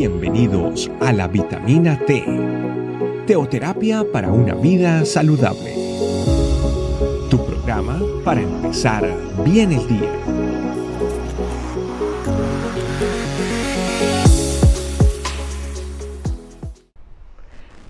Bienvenidos a la Vitamina T, Teoterapia para una vida saludable. Tu programa para empezar bien el día.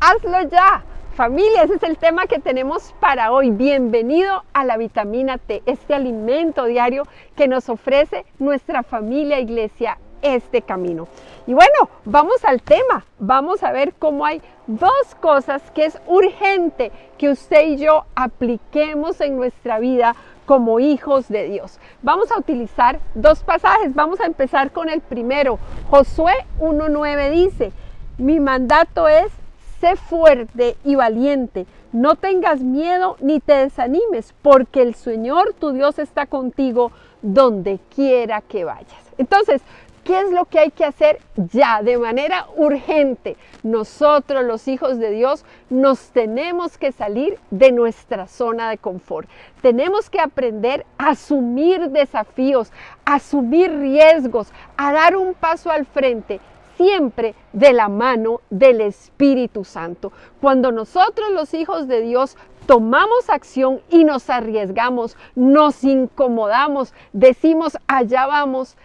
¡Hazlo ya! Familia, ese es el tema que tenemos para hoy. Bienvenido a la Vitamina T, este alimento diario que nos ofrece nuestra familia iglesia, Este Camino. Y bueno, vamos al tema. Vamos a ver cómo hay dos cosas que es urgente que usted y yo apliquemos en nuestra vida como hijos de Dios. Vamos a utilizar dos pasajes. Vamos a empezar con el primero. Josué 1:9 dice: mi mandato es: sé fuerte y valiente, no tengas miedo ni te desanimes, porque el Señor tu Dios está contigo donde quiera que vayas. Entonces, ¿qué es lo que hay que hacer ya, de manera urgente? Nosotros, los hijos de Dios, nos tenemos que salir de nuestra zona de confort. Tenemos que aprender a asumir desafíos, a asumir riesgos, a dar un paso al frente, siempre de la mano del Espíritu Santo. Cuando nosotros los hijos de Dios tomamos acción y nos arriesgamos, nos incomodamos, decimos allá vamos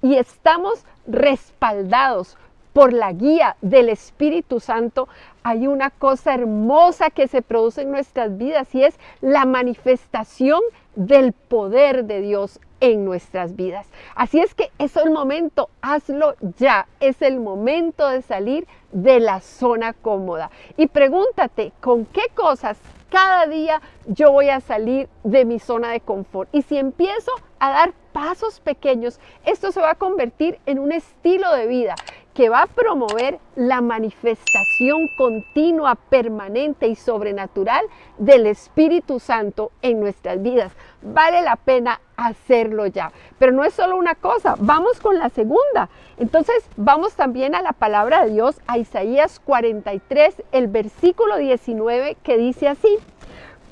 y estamos respaldados por la guía del Espíritu Santo, hay una cosa hermosa que se produce en nuestras vidas y es la manifestación del poder de Dios en nuestras vidas. Así es que es el momento, hazlo ya, es el momento de salir de la zona cómoda. Y pregúntate, ¿con qué cosas cada día yo voy a salir de mi zona de confort? Y si empiezo a dar pasos pequeños, esto se va a convertir en un estilo de vida que va a promover la manifestación continua, permanente y sobrenatural del Espíritu Santo en nuestras vidas. Vale la pena hacerlo ya. Pero no es solo una cosa, vamos con la segunda. Entonces vamos también a la palabra de Dios, a Isaías 43, el versículo 19, que dice así: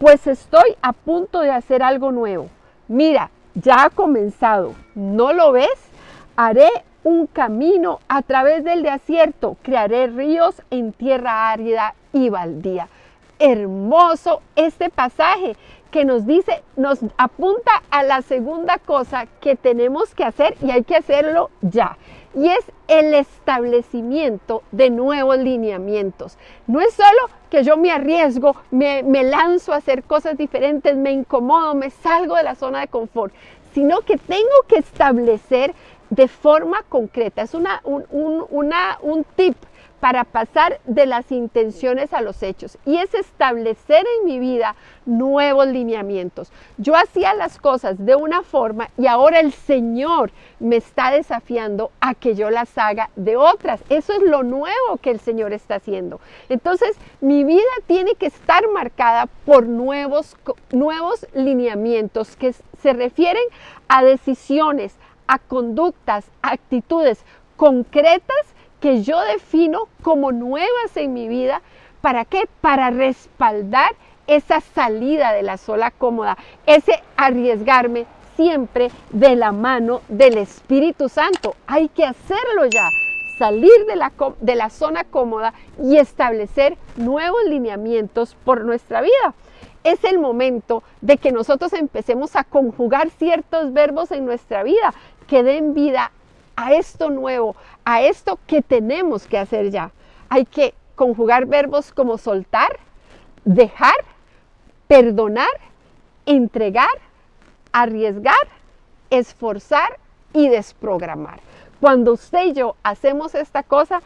pues estoy a punto de hacer algo nuevo. Mira, ya ha comenzado, ¿no lo ves? Haré un camino a través del desierto, crearé ríos en tierra árida y baldía. Hermoso este pasaje que nos dice, nos apunta a la segunda cosa que tenemos que hacer y hay que hacerlo ya. Y es el establecimiento de nuevos lineamientos. No es solo que yo me arriesgo, me lanzo a hacer cosas diferentes, me incomodo, me salgo de la zona de confort, sino que tengo que establecer de forma concreta. Es un tip para pasar de las intenciones a los hechos, y es establecer en mi vida nuevos lineamientos. Yo hacía las cosas de una forma y ahora el Señor me está desafiando a que yo las haga de otras. Eso es lo nuevo que el Señor está haciendo. Entonces, mi vida tiene que estar marcada por nuevos lineamientos que se refieren a decisiones, a conductas, a actitudes concretas que yo defino como nuevas en mi vida. ¿Para qué? Para respaldar esa salida de la zona cómoda, ese arriesgarme siempre de la mano del Espíritu Santo. Hay que hacerlo ya, salir de la zona cómoda y establecer nuevos lineamientos por nuestra vida. Es el momento de que nosotros empecemos a conjugar ciertos verbos en nuestra vida que den vida a esto nuevo, a esto que tenemos que hacer ya. Hay que conjugar verbos como soltar, dejar, perdonar, entregar, arriesgar, esforzar y desprogramar. Cuando usted y yo hacemos esta cosa,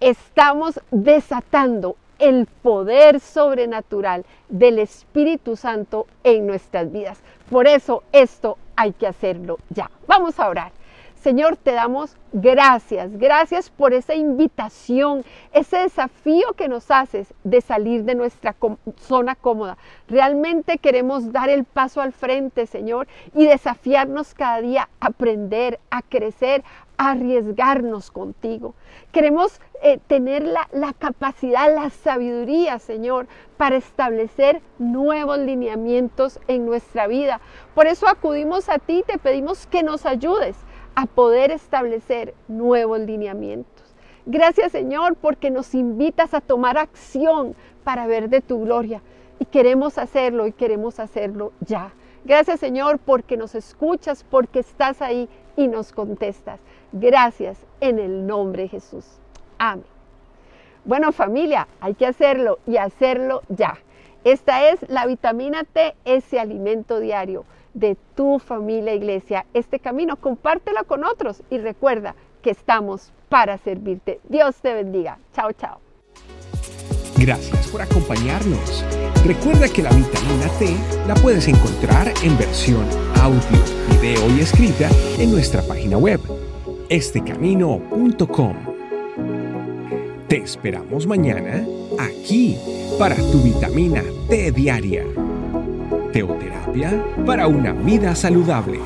estamos desatando el poder sobrenatural del Espíritu Santo en nuestras vidas. Por eso esto hay que hacerlo ya. Vamos a orar. Señor, te damos gracias, gracias por esa invitación, ese desafío que nos haces de salir de nuestra zona cómoda. Realmente queremos dar el paso al frente, Señor, y desafiarnos cada día a aprender, a crecer, a arriesgarnos contigo. Queremos tener la capacidad, la sabiduría, Señor, para establecer nuevos lineamientos en nuestra vida. Por eso acudimos a ti y te pedimos que nos ayudes a poder establecer nuevos lineamientos. Gracias, Señor, porque nos invitas a tomar acción para ver de tu gloria. Y queremos hacerlo, ya. Gracias, Señor, porque nos escuchas, porque estás ahí y nos contestas. Gracias en el nombre de Jesús. Amén. Bueno, familia, hay que hacerlo y hacerlo ya. Esta es la vitamina T, ese alimento diario de tu familia iglesia. Este camino, compártelo con otros y recuerda que estamos para servirte. Dios te bendiga. Chao, chao. Gracias por acompañarnos. Recuerda que la vitamina T la puedes encontrar en versión audio, video y escrita en nuestra página web, estecamino.com. Te esperamos mañana aquí para tu vitamina T diaria. Teoterapia para una vida saludable.